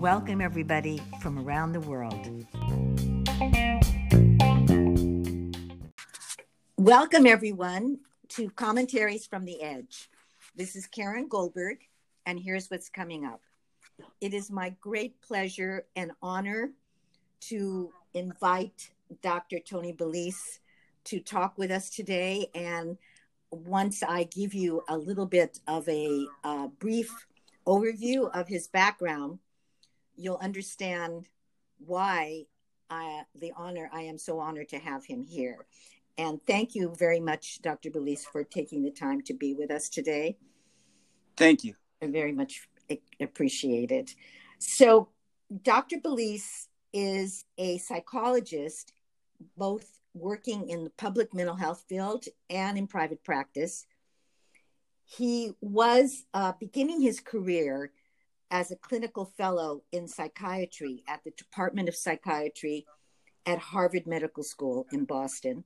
Welcome, everybody, from around the world. Welcome, everyone, to Commentaries from the Edge. This is Karen Goldberg, and here's what's coming up. It is my great pleasure and honor to invite Dr. Tony Belice to talk with us today. And once I give you a little bit of a brief overview of his background, you'll understand why I am so honored to have him here. And thank you very much, Dr. Belice, for taking the time to be with us today. Thank you. I very much appreciate it. So Dr. Belice is a psychologist, both working in the public mental health field and in private practice. He was beginning his career as a clinical fellow in psychiatry at the Department of Psychiatry at Harvard Medical School in Boston.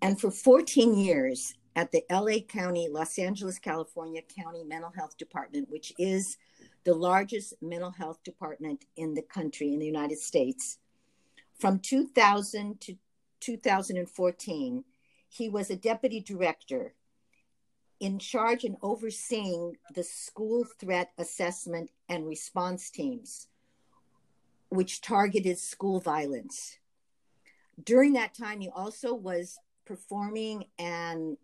And for 14 years at the LA County, Los Angeles, California County Mental Health Department, which is the largest mental health department in the country, in the United States. From 2000 to 2014, he was a deputy director in charge and overseeing the school threat assessment and response teams, which targeted school violence. During that time, he also was performing and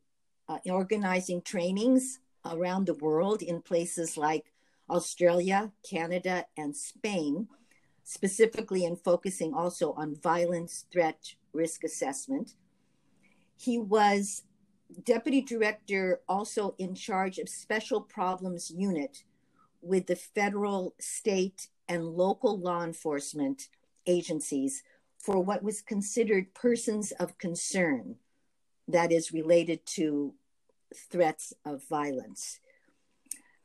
organizing trainings around the world in places like Australia, Canada, and Spain, specifically in focusing also on violence threat risk assessment. He was deputy director also in charge of Special Problems Unit with the federal, state, and local law enforcement agencies for what was considered persons of concern, that is related to threats of violence.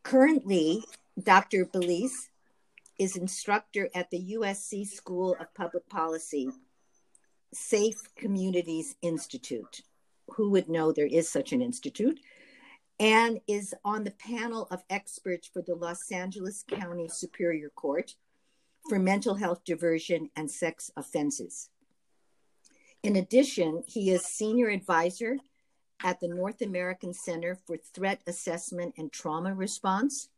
Currently, Dr. Belice is instructor at the USC School of Public Policy, Safe Communities Institute. Who would know there is such an institute? And is on the panel of experts for the Los Angeles County Superior Court for mental health diversion and sex offenses. In addition, he is senior advisor at the North American Center for Threat Assessment and Trauma Response.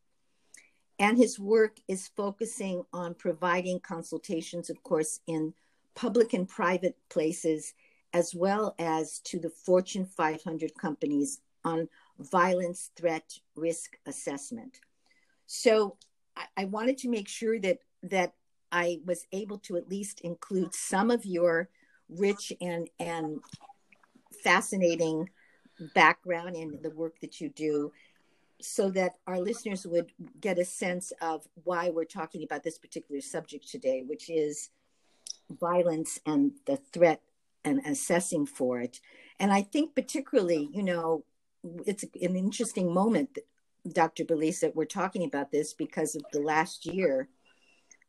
And his work is focusing on providing consultations, of course, in public and private places, as well as to the Fortune 500 companies on violence threat risk assessment. So I wanted to make sure that I was able to at least include some of your rich and fascinating background in the work that you do, so that our listeners would get a sense of why we're talking about this particular subject today, which is violence and the threat and assessing for it. And I think particularly, it's an interesting moment, Dr. Belice, that we're talking about this because of the last year,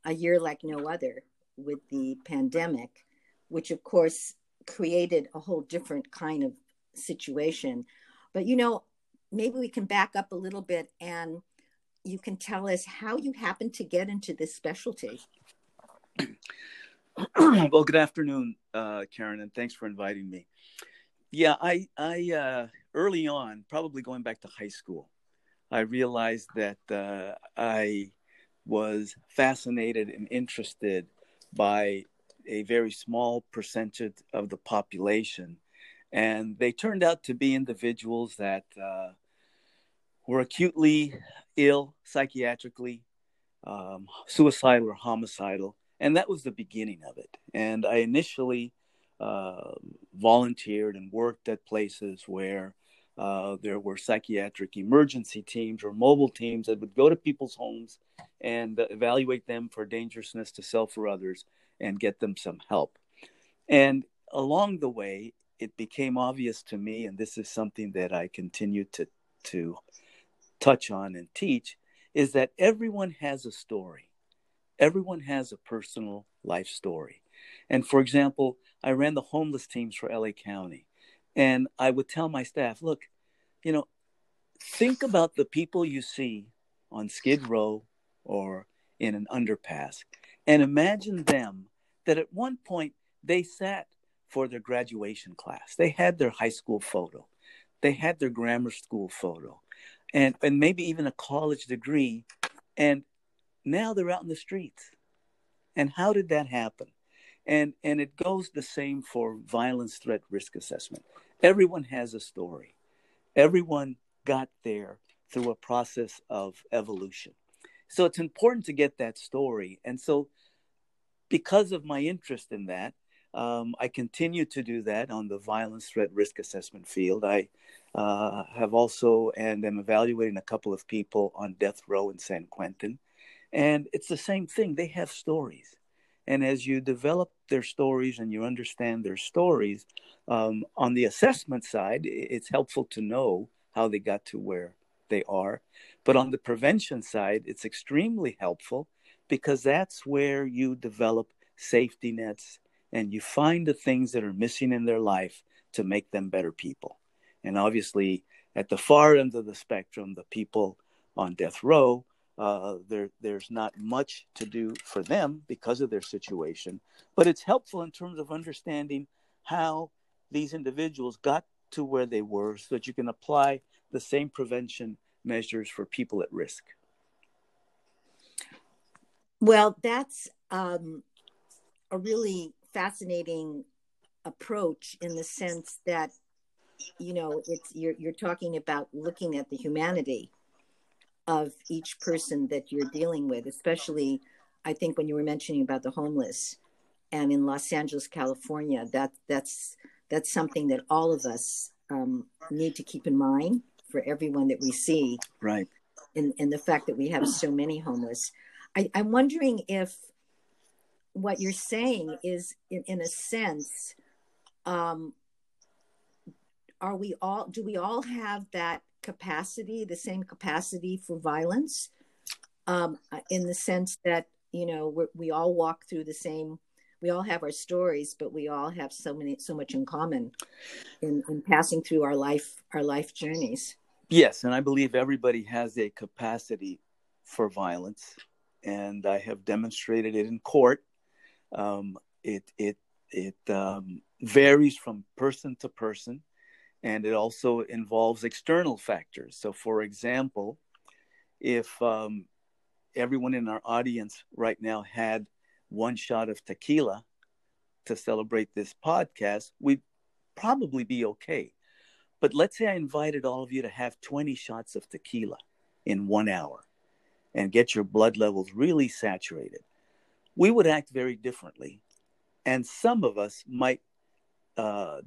a year like no other with the pandemic, which of course created a whole different kind of situation. But maybe we can back up a little bit and you can tell us how you happened to get into this specialty. Well, good afternoon, Karen, and thanks for inviting me. Yeah, I early on, probably going back to high school, I realized that I was fascinated and interested by a very small percentage of the population. And they turned out to be individuals that were acutely ill, psychiatrically, suicidal or homicidal. And that was the beginning of it. And I initially volunteered and worked at places where there were psychiatric emergency teams or mobile teams that would go to people's homes and evaluate them for dangerousness to self or others and get them some help. And along the way, it became obvious to me, and this is something that I continue to touch on and teach, is that everyone has a story. Everyone has a personal life story. And for example, I ran the homeless teams for LA County, and I would tell my staff, look, think about the people you see on Skid Row or in an underpass and imagine them that at one point they sat for their graduation class. They had their high school photo. They had their grammar school photo and maybe even a college degree. And now they're out in the streets. And how did that happen? And it goes the same for violence threat risk assessment. Everyone has a story. Everyone got there through a process of evolution. So it's important to get that story. And so because of my interest in that, I continue to do that on the violence threat risk assessment field. I have also, and I'm evaluating a couple of people on death row in San Quentin. And it's the same thing. They have stories. And as you develop their stories and you understand their stories, on the assessment side, it's helpful to know how they got to where they are. But on the prevention side, it's extremely helpful because that's where you develop safety nets and you find the things that are missing in their life to make them better people. And obviously, at the far end of the spectrum, the people on death row, there's not much to do for them because of their situation, but it's helpful in terms of understanding how these individuals got to where they were so that you can apply the same prevention measures for people at risk. Well, that's a really fascinating approach in the sense that, you know, it's you're talking about looking at the humanity of each person that you're dealing with, especially, I think when you were mentioning about the homeless and in Los Angeles, California, that's something that all of us need to keep in mind for everyone that we see. Right. And the fact that we have so many homeless. I'm wondering if what you're saying is in a sense, do we all have that capacity, the same capacity for violence, in the sense that, you know, we all walk through the same, we all have our stories, but we all have so much in common in passing through our life journeys. Yes. And I believe everybody has a capacity for violence, and I have demonstrated it in court. It varies from person to person. And it also involves external factors. So, for example, if everyone in our audience right now had one shot of tequila to celebrate this podcast, we'd probably be okay. But let's say I invited all of you to have 20 shots of tequila in 1 hour and get your blood levels really saturated. We would act very differently. And some of us might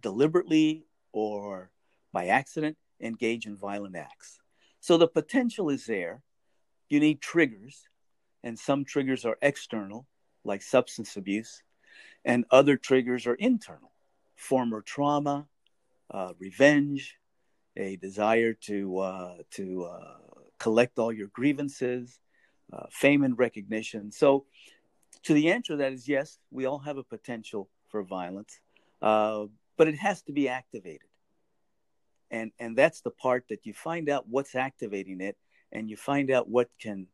deliberately or by accident, engage in violent acts. So the potential is there. You need triggers, and some triggers are external, like substance abuse, and other triggers are internal, former trauma, revenge, a desire to collect all your grievances, fame and recognition. So to the answer to that is yes, we all have a potential for violence, but it has to be activated. And that's the part that you find out what's activating it, and you find out what can,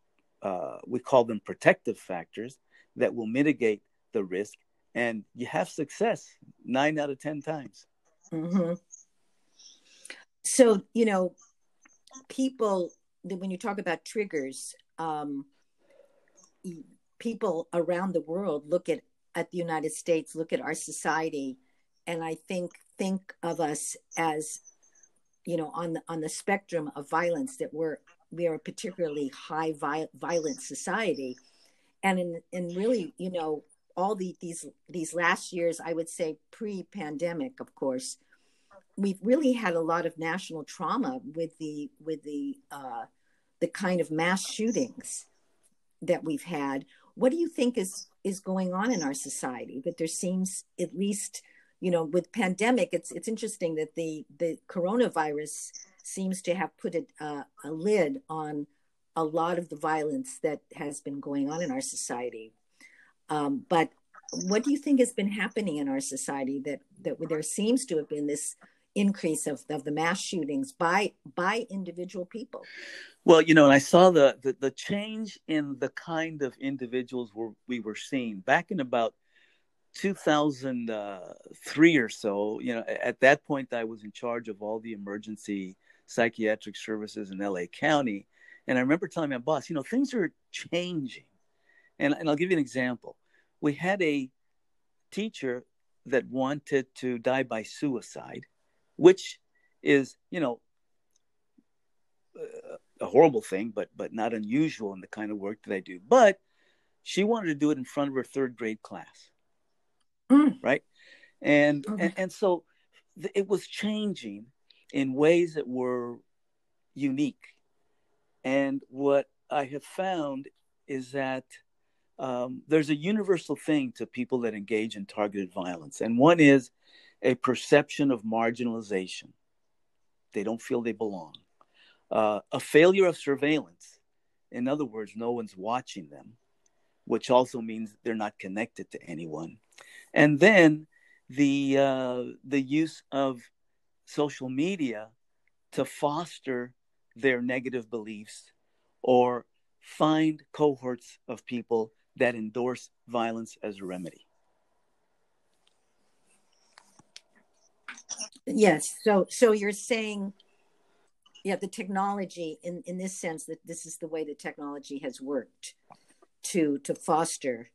we call them protective factors, that will mitigate the risk. And you have success 9 out of 10 times. Mm-hmm. So, you know, people, when you talk about triggers, people around the world look at the United States, look at our society, and I think of us as, you know, on the spectrum of violence, that we are a particularly high violent society, and in really, you know, all these last years, I would say pre-pandemic, of course, we've really had a lot of national trauma with the kind of mass shootings that we've had. What do you think is going on in our society? That there seems, at least, you know, with pandemic, it's interesting that the coronavirus seems to have put a lid on a lot of the violence that has been going on in our society. But what do you think has been happening in our society that there seems to have been this increase of the mass shootings by individual people. Well, you know, and I saw the change in the kind of individuals we were seeing back in about 2003 or so. You know, at that point, I was in charge of all the emergency psychiatric services in LA County. And I remember telling my boss, you know, things are changing. And I'll give you an example. We had a teacher that wanted to die by suicide, which is, you know, a horrible thing, but not unusual in the kind of work that I do. But she wanted to do it in front of her third grade class. Right. And so it was changing in ways that were unique. And what I have found is that there's a universal thing to people that engage in targeted violence. And one is a perception of marginalization. They don't feel they belong. A failure of surveillance. In other words, no one's watching them, which also means they're not connected to anyone. And then the use of social media to foster their negative beliefs or find cohorts of people that endorse violence as a remedy. Yes. So you're saying, yeah, the technology in this sense, that this is the way the technology has worked to foster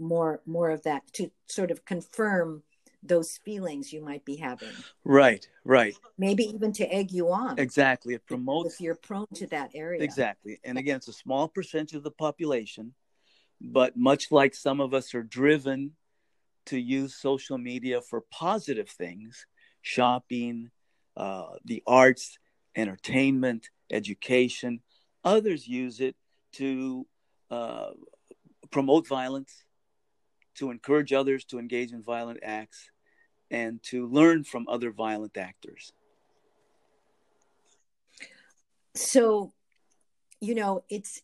more of that, to sort of confirm those feelings you might be having. Right. Maybe even to egg you on. Exactly. It promotes. If you're prone to that area. Exactly. And again, it's a small percentage of the population, but much like some of us are driven to use social media for positive things, shopping, the arts, entertainment, education, others use it to promote violence, to encourage others to engage in violent acts, and to learn from other violent actors. So, you know, it's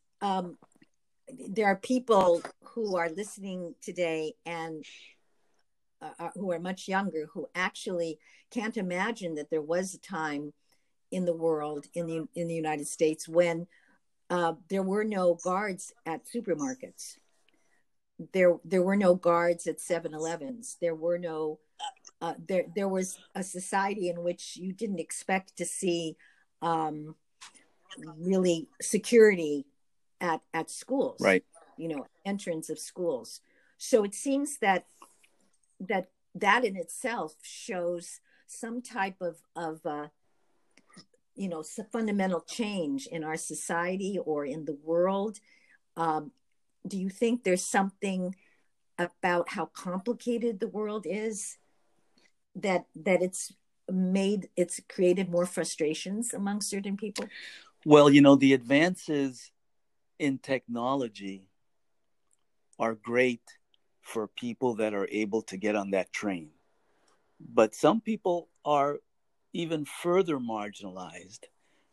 there are people who are listening today and who are much younger, who actually can't imagine that there was a time in the world, in the United States, when there were no guards at supermarkets. There were no guards at 7-Elevens. There were no there was a society in which you didn't expect to see really security at schools, right? You know, entrance of schools. So it seems that in itself shows some type of you know, fundamental change in our society or in the world. Do you think there's something about how complicated the world is that it's created more frustrations among certain people? Well, you know, the advances in technology are great for people that are able to get on that train. But some people are even further marginalized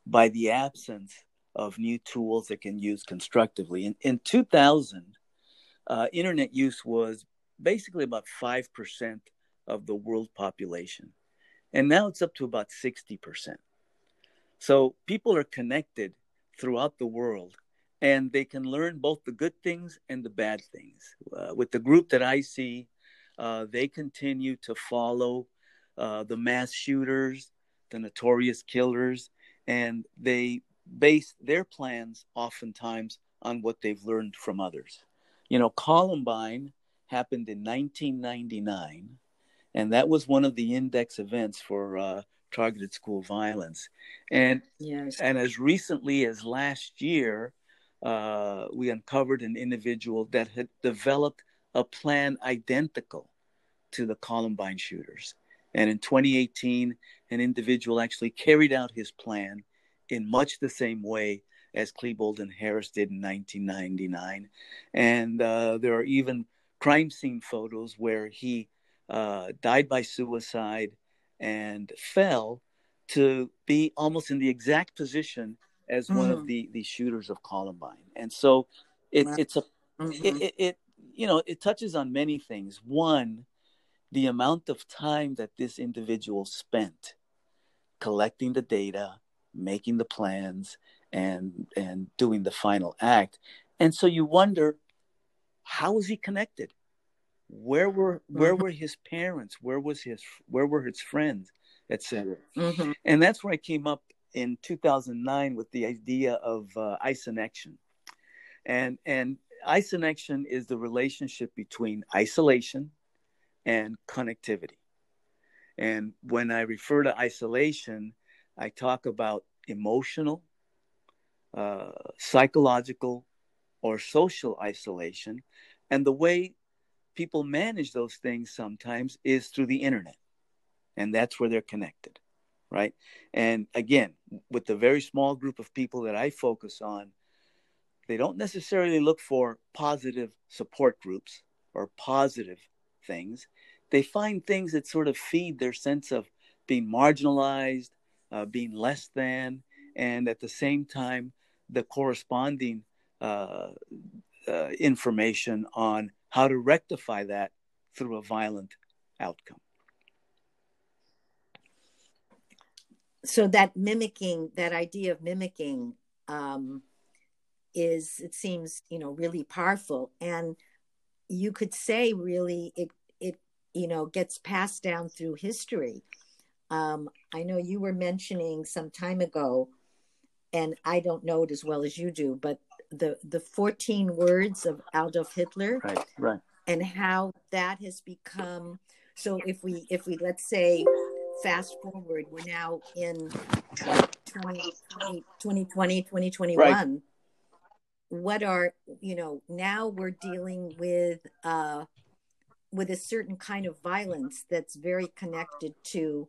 by the absence of new tools that can use constructively. In 2000, internet use was basically about 5% of the world population. And now it's up to about 60%. So people are connected throughout the world, and they can learn both the good things and the bad things. With the group that I see, they continue to follow the mass shooters, the notorious killers, and they base their plans oftentimes on what they've learned from others. You know, Columbine happened in 1999, and that was one of the index events for targeted school violence. And yes. And as recently as last year, we uncovered an individual that had developed a plan identical to the Columbine shooters. And in 2018, an individual actually carried out his plan in much the same way as Klebold and Harris did in 1999. And there are even crime scene photos where he died by suicide and fell to be almost in the exact position as one of the shooters of Columbine. And so it touches on many things. One, the amount of time that this individual spent collecting the data, making the plans, and doing the final act. And so you wonder, how is he connected? Where were his parents? Where were his friends, etc. Mm-hmm. And that's where I came up in 2009 with the idea of isonection. And isonection is the relationship between isolation and connectivity. And when I refer to isolation, I talk about emotional, psychological, or social isolation. And the way people manage those things sometimes is through the internet. And that's where they're connected, right? And again, with the very small group of people that I focus on, they don't necessarily look for positive support groups or positive things. They find things that sort of feed their sense of being marginalized, being less than, and at the same time, the corresponding information on how to rectify that through a violent outcome. So that mimicking, that idea of mimicking is, it seems, you know, really powerful. And you could say really it you know, gets passed down through history. I know you were mentioning some time ago, and I don't know it as well as you do, but the 14 words of Adolf Hitler, right, and how that has become. So if we let's say fast forward, we're now in 2020, 2021. Right. What are, you know, now we're dealing with a certain kind of violence that's very connected to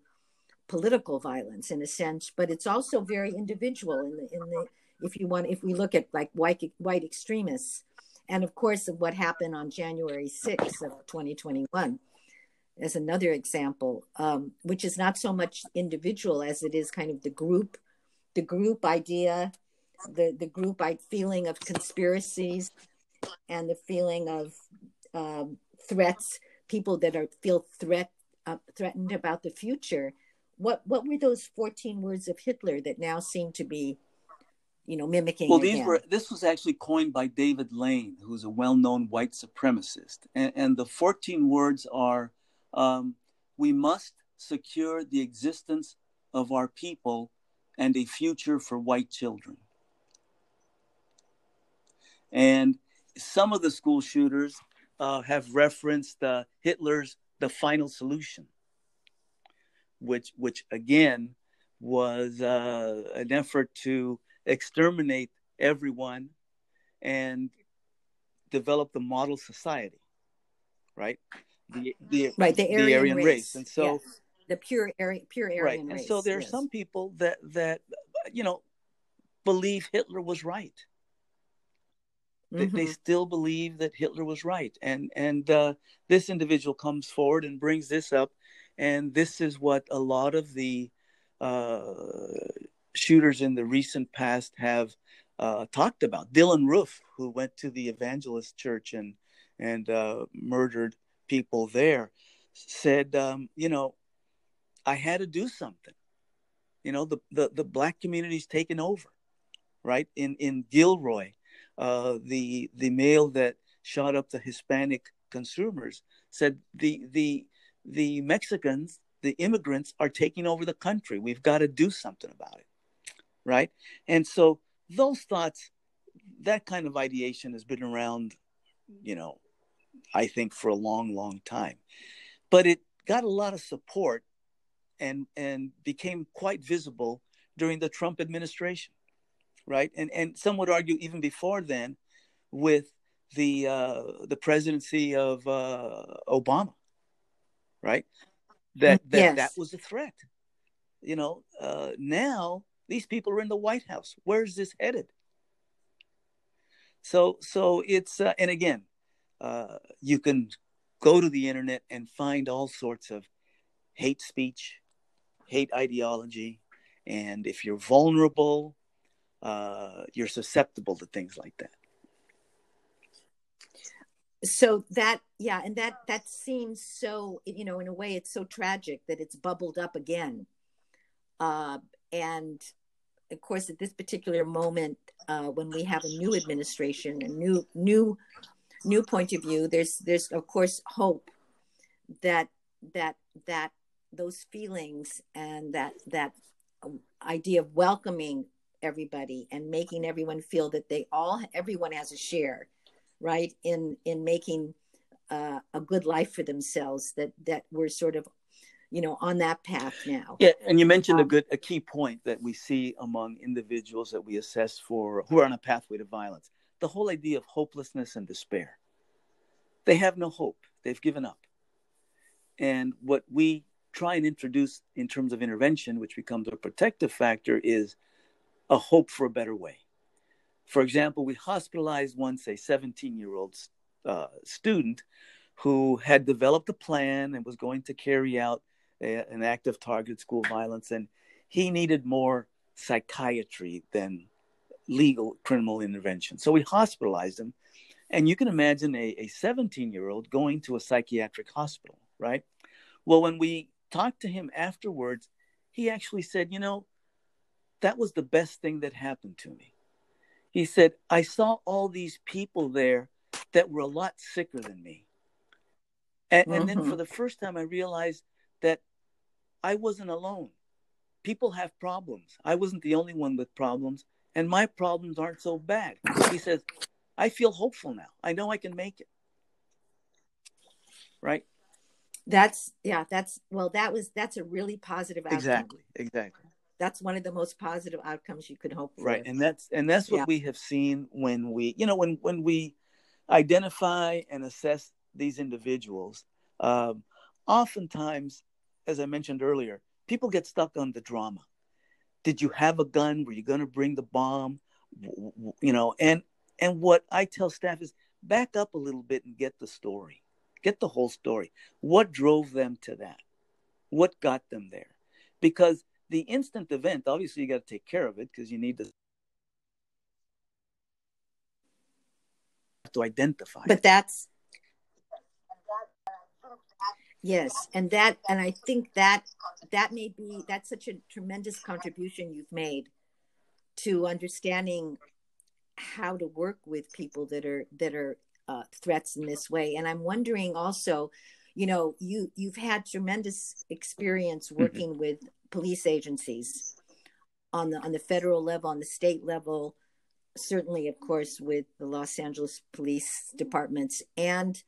political violence in a sense, but it's also very individual in the if we look at like white extremists, and of course of what happened on January 6th of 2021 as another example, which is not so much individual as it is kind of the group idea, the group feeling of conspiracies and the feeling of threats, people that feel threatened about the future. What were those 14 words of Hitler that now seem to be, you know, mimicking? Well, this was actually coined by David Lane, who's a well-known white supremacist. And the 14 words are, we must secure the existence of our people and a future for white children. And some of the school shooters have referenced Hitler's The Final Solution, which again was an effort to exterminate everyone and develop the model society, right? The Aryan race. And so yes. The pure Aryan right. race. And so there are yes. some people that you know believe Hitler was right. Mm-hmm. They still believe that Hitler was right, and this individual comes forward and brings this up, and this is what a lot of the shooters in the recent past have talked about. Dylan Roof, who went to the Evangelist Church and murdered people there, said, you know, I had to do something. You know, the black community's taken over, right? In Gilroy, the male that shot up the Hispanic consumers said the Mexicans, the immigrants, are taking over the country. We've got to do something about it, right? And so those thoughts, that kind of ideation has been around, you know, I think for a long, long time. But it got a lot of support and became quite visible during the Trump administration, right? And some would argue even before then with the presidency of Obama, right? That was a threat. You know, now these people are in the White House. Where is this headed? So it's, and again, you can go to the internet and find all sorts of hate speech, hate ideology. And if you're vulnerable, you're susceptible to things like that. So that, yeah. And that seems so, you know, in a way it's so tragic that it's bubbled up again. And of course, at this particular moment, when we have a new administration, a new point of view, there's of course hope that those feelings and that idea of welcoming everybody and making everyone feel that everyone has a share, right, in making a good life for themselves, that we're sort of, you know, on that path now. Yeah, and you mentioned a key point that we see among individuals that we assess for who are on a pathway to violence, the whole idea of hopelessness and despair. They have no hope. They've given up. And what we try and introduce in terms of intervention, which becomes a protective factor, is a hope for a better way. For example, we hospitalized once a 17-year-old student who had developed a plan and was going to carry out an act of targeted school violence. And he needed more psychiatry than legal criminal intervention. So we hospitalized him. And you can imagine a 17-year-old going to a psychiatric hospital, right? Well, when we talked to him afterwards, he actually said, you know, that was the best thing that happened to me. He said, I saw all these people there that were a lot sicker than me. And then for the first time, I realized that I wasn't alone. People have problems. I wasn't the only one with problems, and my problems aren't so bad. He says, I feel hopeful now. I know I can make it. Right? That's a really positive outcome. Exactly. That's one of the most positive outcomes you could hope for. Right. And that's what we have seen when we, you know, when we identify and assess these individuals. Oftentimes, as I mentioned earlier, people get stuck on the drama. Did you have a gun? Were you going to bring the bomb? You know, and what I tell staff is back up a little bit and get the story. Get the whole story. What drove them to that? What got them there? Because the instant event, obviously, you got to take care of it because you need to identify. But that's yes, and I think that may be that's such a tremendous contribution you've made to understanding how to work with people that are threats in this way. And I'm wondering also, you know, you've had tremendous experience working with police agencies on the federal level, on the state level, certainly, of course, with the Los Angeles police departments. And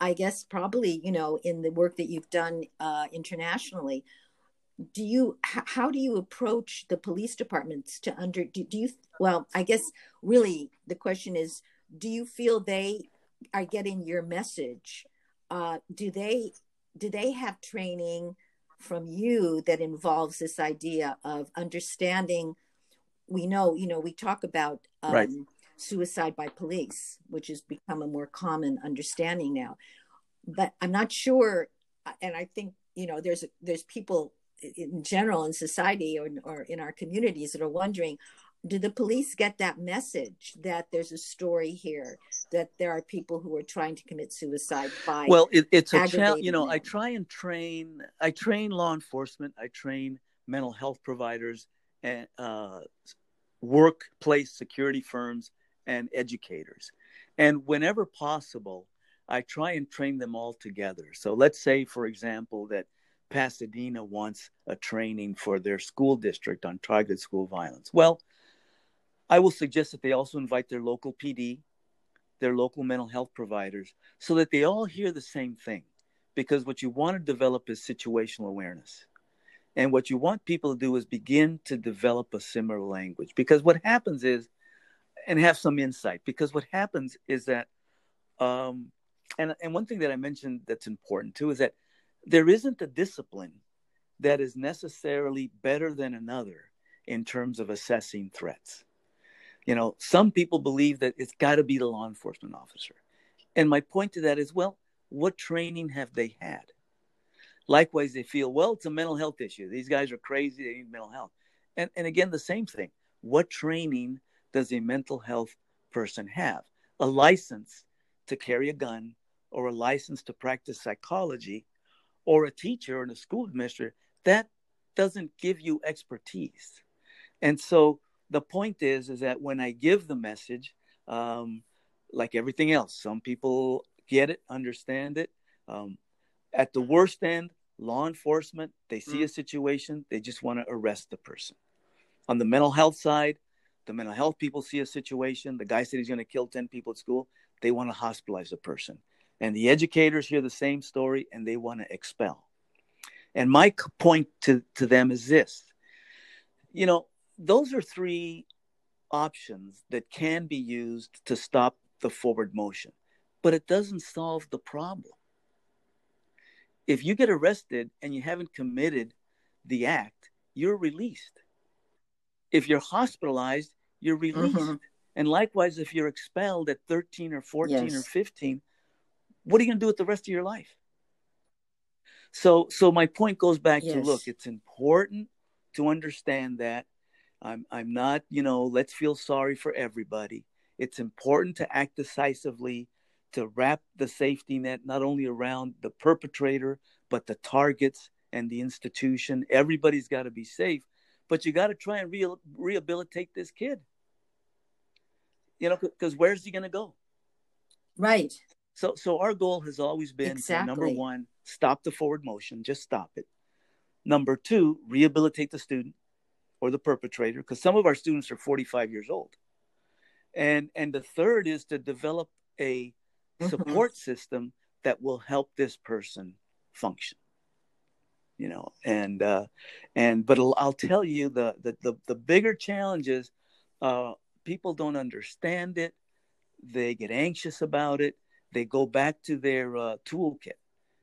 I guess probably, you know, in the work that you've done internationally, how do you approach the police departments to I guess really the question is, do you feel they are getting your message? Do they have training from you that involves this idea of understanding? We know, you know, we talk about suicide by police, which has become a more common understanding now. But I'm not sure, and I think, you know, there's people in general in society or in our communities that are wondering, do the police get that message that there's a story here, that there are people who are trying to commit suicide by? Well, it's a challenge. You know, I try and train. I train law enforcement. I train mental health providers and workplace security firms and educators. And whenever possible, I try and train them all together. So let's say, for example, that Pasadena wants a training for their school district on targeted school violence. Well, I will suggest that they also invite their local PD, their local mental health providers, so that they all hear the same thing. Because what you want to develop is situational awareness. And what you want people to do is begin to develop a similar language. Because what happens is, and have some insight, because what happens is that, and one thing that I mentioned that's important too, is that there isn't a discipline that is necessarily better than another in terms of assessing threats. You know, some people believe that it's got to be the law enforcement officer. And my point to that is, well, what training have they had? Likewise, they feel, well, it's a mental health issue. These guys are crazy. They need mental health. And again, the same thing. What training does a mental health person have? A license to carry a gun or a license to practice psychology or a teacher and a school administrator, that doesn't give you expertise. And so the point is that when I give the message, like everything else, some people get it, understand it. At the worst end, law enforcement, they see a situation, they just want to arrest the person. On the mental health side, the mental health people see a situation. The guy said he's going to kill 10 people at school. They want to hospitalize the person. And the educators hear the same story and they want to expel. And my point to them is this. You know, those are three options that can be used to stop the forward motion, but it doesn't solve the problem. If you get arrested and you haven't committed the act, you're released. If you're hospitalized, you're released. Mm-hmm. And likewise, if you're expelled at 13 or 14 yes. or 15, what are you going to do with the rest of your life? So my point goes back yes. to, look, it's important to understand that I'm not, let's feel sorry for everybody. It's important to act decisively, to wrap the safety net not only around the perpetrator, but the targets and the institution. Everybody's got to be safe, but you got to try and rehabilitate this kid. Because where's he going to go? Right. So our goal has always been, exactly. Number one, stop the forward motion, just stop it. Number two, rehabilitate the student or the perpetrator, because some of our students are 45 years old. And the third is to develop a support mm-hmm. system that will help this person function. But I'll tell you the bigger challenge is people don't understand it. They get anxious about it. They go back to their toolkit.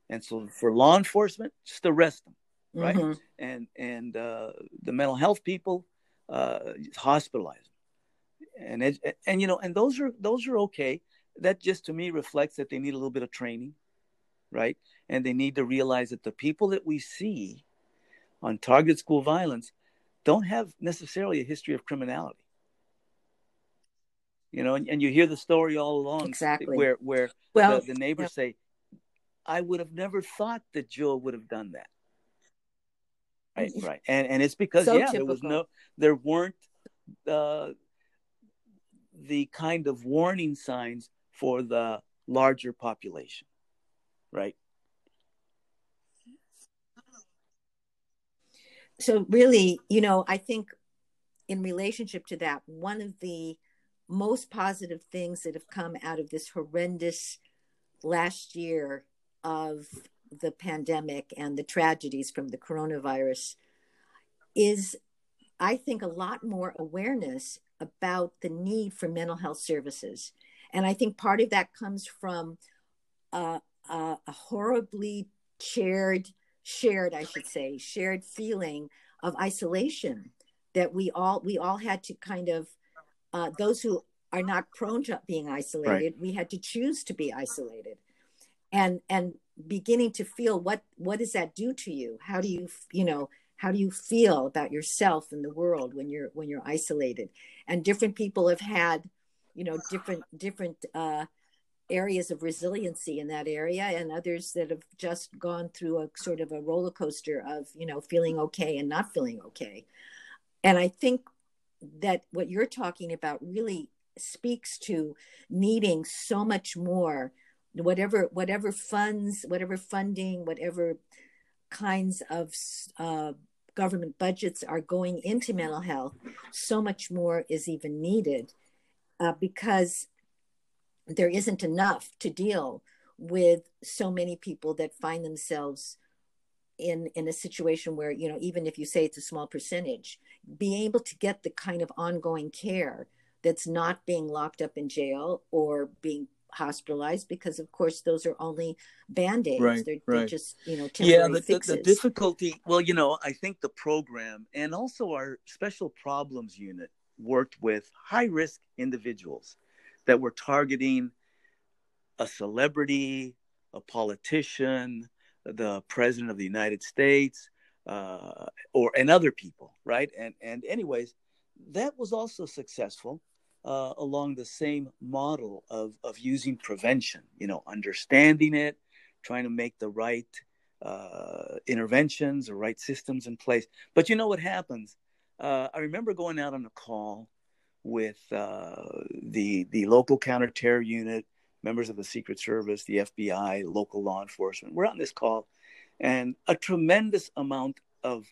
And so for law enforcement, just arrest them, right? Mm-hmm. And the mental health people, hospitalize them. And those are okay. That just to me reflects that they need a little bit of training, right? And they need to realize that the people that we see on targeted school violence don't have necessarily a history of criminality. And you hear the story all along exactly. where well, the neighbors yeah. say, I would have never thought that Joel would have done that. Right. And it's because, so typical. there weren't the kind of warning signs for the larger population, right? So really, I think in relationship to that, one of the most positive things that have come out of this horrendous last year of the pandemic and the tragedies from the coronavirus is, I think, a lot more awareness about the need for mental health services. And I think part of that comes from a horribly shared feeling of isolation that we all had to kind of, those who are not prone to being isolated, right. We had to choose to be isolated, and beginning to feel what does that do to you? How do you feel about yourself and the world when you're isolated? And different people have had, different areas of resiliency in that area, and others that have just gone through a sort of a roller coaster of feeling okay and not feeling okay. And I think that what you're talking about really speaks to needing so much more, whatever funds, whatever funding, whatever kinds of government budgets are going into mental health, so much more is even needed because there isn't enough to deal with so many people that find themselves in a situation where, even if you say it's a small percentage, being able to get the kind of ongoing care that's not being locked up in jail or being hospitalized, because of course those are only band-aids. Right, they're just temporary fixes. The difficulty. Well, I think the program and also our special problems unit worked with high-risk individuals that were targeting a celebrity, a politician, the president of the United States, or and other people, right? And anyways, that was also successful along the same model of using prevention, you know, understanding it, trying to make the right interventions or right systems in place. But you know what happens? I remember going out on a call with the local counter-terror unit, members of the Secret Service, the FBI, local law enforcement. We're on this call, and a tremendous amount of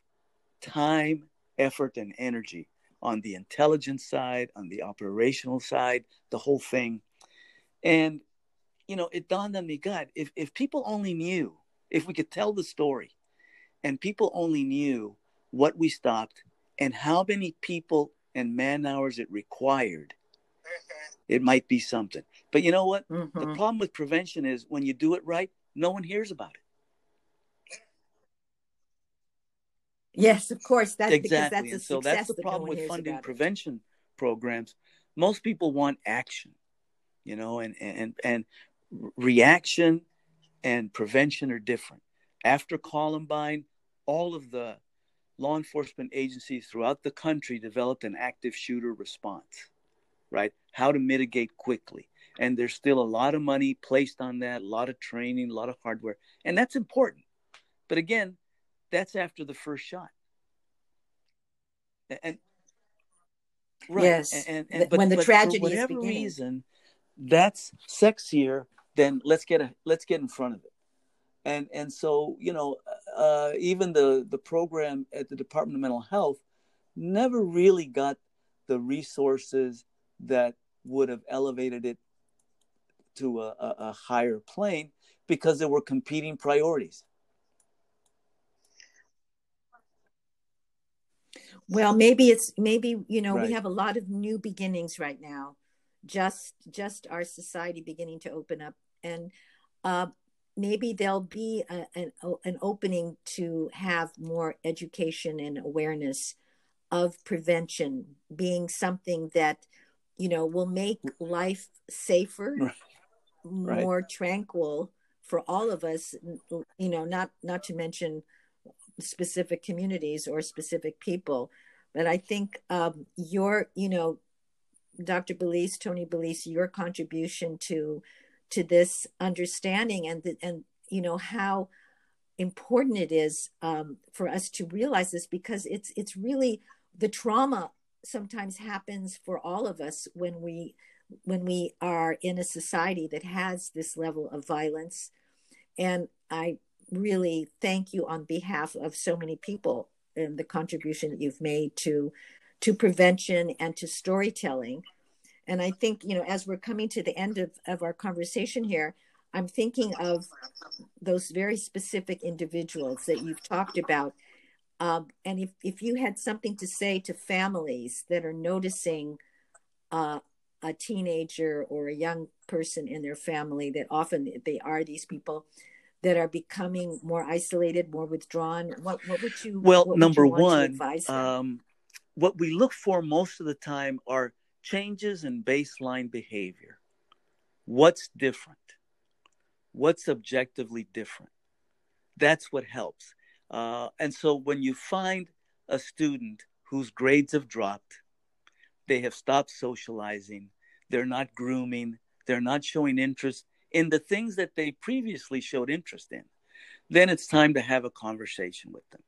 time, effort, and energy on the intelligence side, on the operational side, the whole thing. And, you know, it dawned on me, God, if people only knew, if we could tell the story, and people only knew what we stopped and how many people and man hours it required, it might be something. But you know what? Mm-hmm. The problem with prevention is when you do it right, no one hears about it. Yes, of course. That's exactly. That's and so that's the problem with funding prevention programs. Most people want action, you know, and reaction and prevention are different. After Columbine, all of the law enforcement agencies throughout the country developed an active shooter response, right? How to mitigate quickly. And there's still a lot of money placed on that, a lot of training, a lot of hardware. And that's important. But again, that's after the first shot. And right. Yes. But, when the tragedy for whatever is reason, that's sexier than let's get in front of it. And so, you know, even the program at the Department of Mental Health never really got the resources that would have elevated it to a higher plane because there were competing priorities. Well, maybe we have a lot of new beginnings right now, just our society beginning to open up, and maybe there'll be an opening to have more education and awareness of prevention being something that, you know, will make life safer, right. more tranquil for all of us, you know, not to mention specific communities or specific people. But I think Dr. Belice, Tony Belice, your contribution to this understanding and you know, how important it is for us to realize this, because it's really the trauma sometimes happens for all of us when we are in a society that has this level of violence. And I really thank you on behalf of so many people and the contribution that you've made to prevention and to storytelling. And I think, you know, as we're coming to the end of our conversation here, I'm thinking of those very specific individuals that you've talked about. And if you had something to say to families that are noticing a teenager or a young person in their family, that often they are these people that are becoming more isolated, more withdrawn? What would you? Well, number one, what we look for most of the time are changes in baseline behavior. What's different? What's objectively different? That's what helps. And so when you find a student whose grades have dropped, they have stopped socializing, they're not grooming, they're not showing interest in the things that they previously showed interest in, then it's time to have a conversation with them.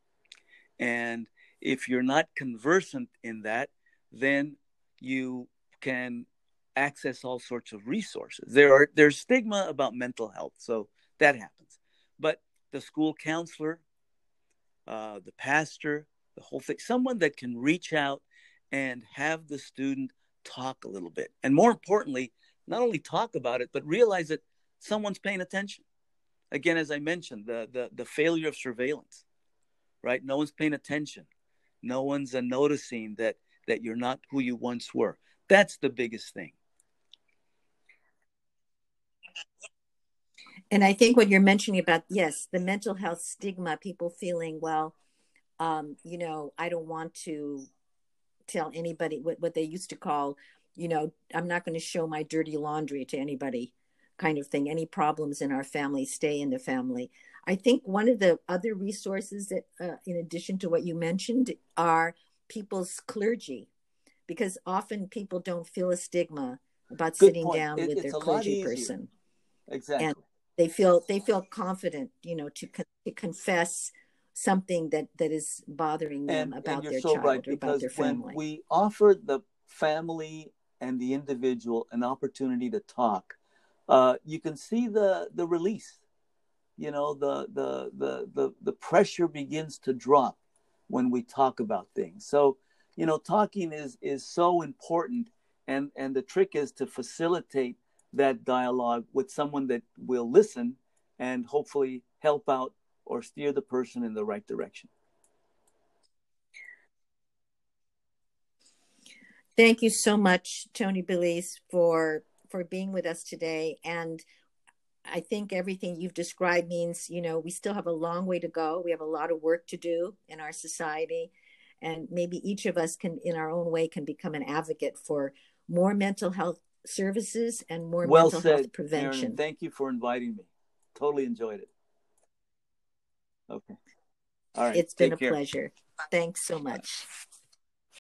And if you're not conversant in that, then you can access all sorts of resources. There's stigma about mental health, so that happens. But the school counselor, the pastor, the whole thing, someone that can reach out and have the student talk a little bit. And more importantly, not only talk about it, but realize that someone's paying attention. Again, as I mentioned, the failure of surveillance, right? No one's paying attention. No one's noticing that you're not who you once were. That's the biggest thing. And I think what you're mentioning about, yes, the mental health stigma, people feeling, well, you know, I don't want to tell anybody what they used to call, you know, I'm not going to show my dirty laundry to anybody kind of thing. Any problems in our family stay in the family. I think one of the other resources that in addition to what you mentioned are people's clergy, because often people don't feel a stigma about sitting down with their clergy person. Exactly. And they feel confident, you know, to confess something that is bothering them about their child or about their family. When we offer the family and the individual an opportunity to talk, you can see the release. You know, the pressure begins to drop when we talk about things. So, you know, talking is so important, and the trick is to facilitate that dialogue with someone that will listen and hopefully help out or steer the person in the right direction. Thank you so much, Tony Belice, for being with us today. And I think everything you've described means, you know, we still have a long way to go. We have a lot of work to do in our society. And maybe each of us can, in our own way, can become an advocate for more mental health services and more mental health prevention. Karen, thank you for inviting me. Totally enjoyed it. Okay. All right. It's been a pleasure. Thanks so much.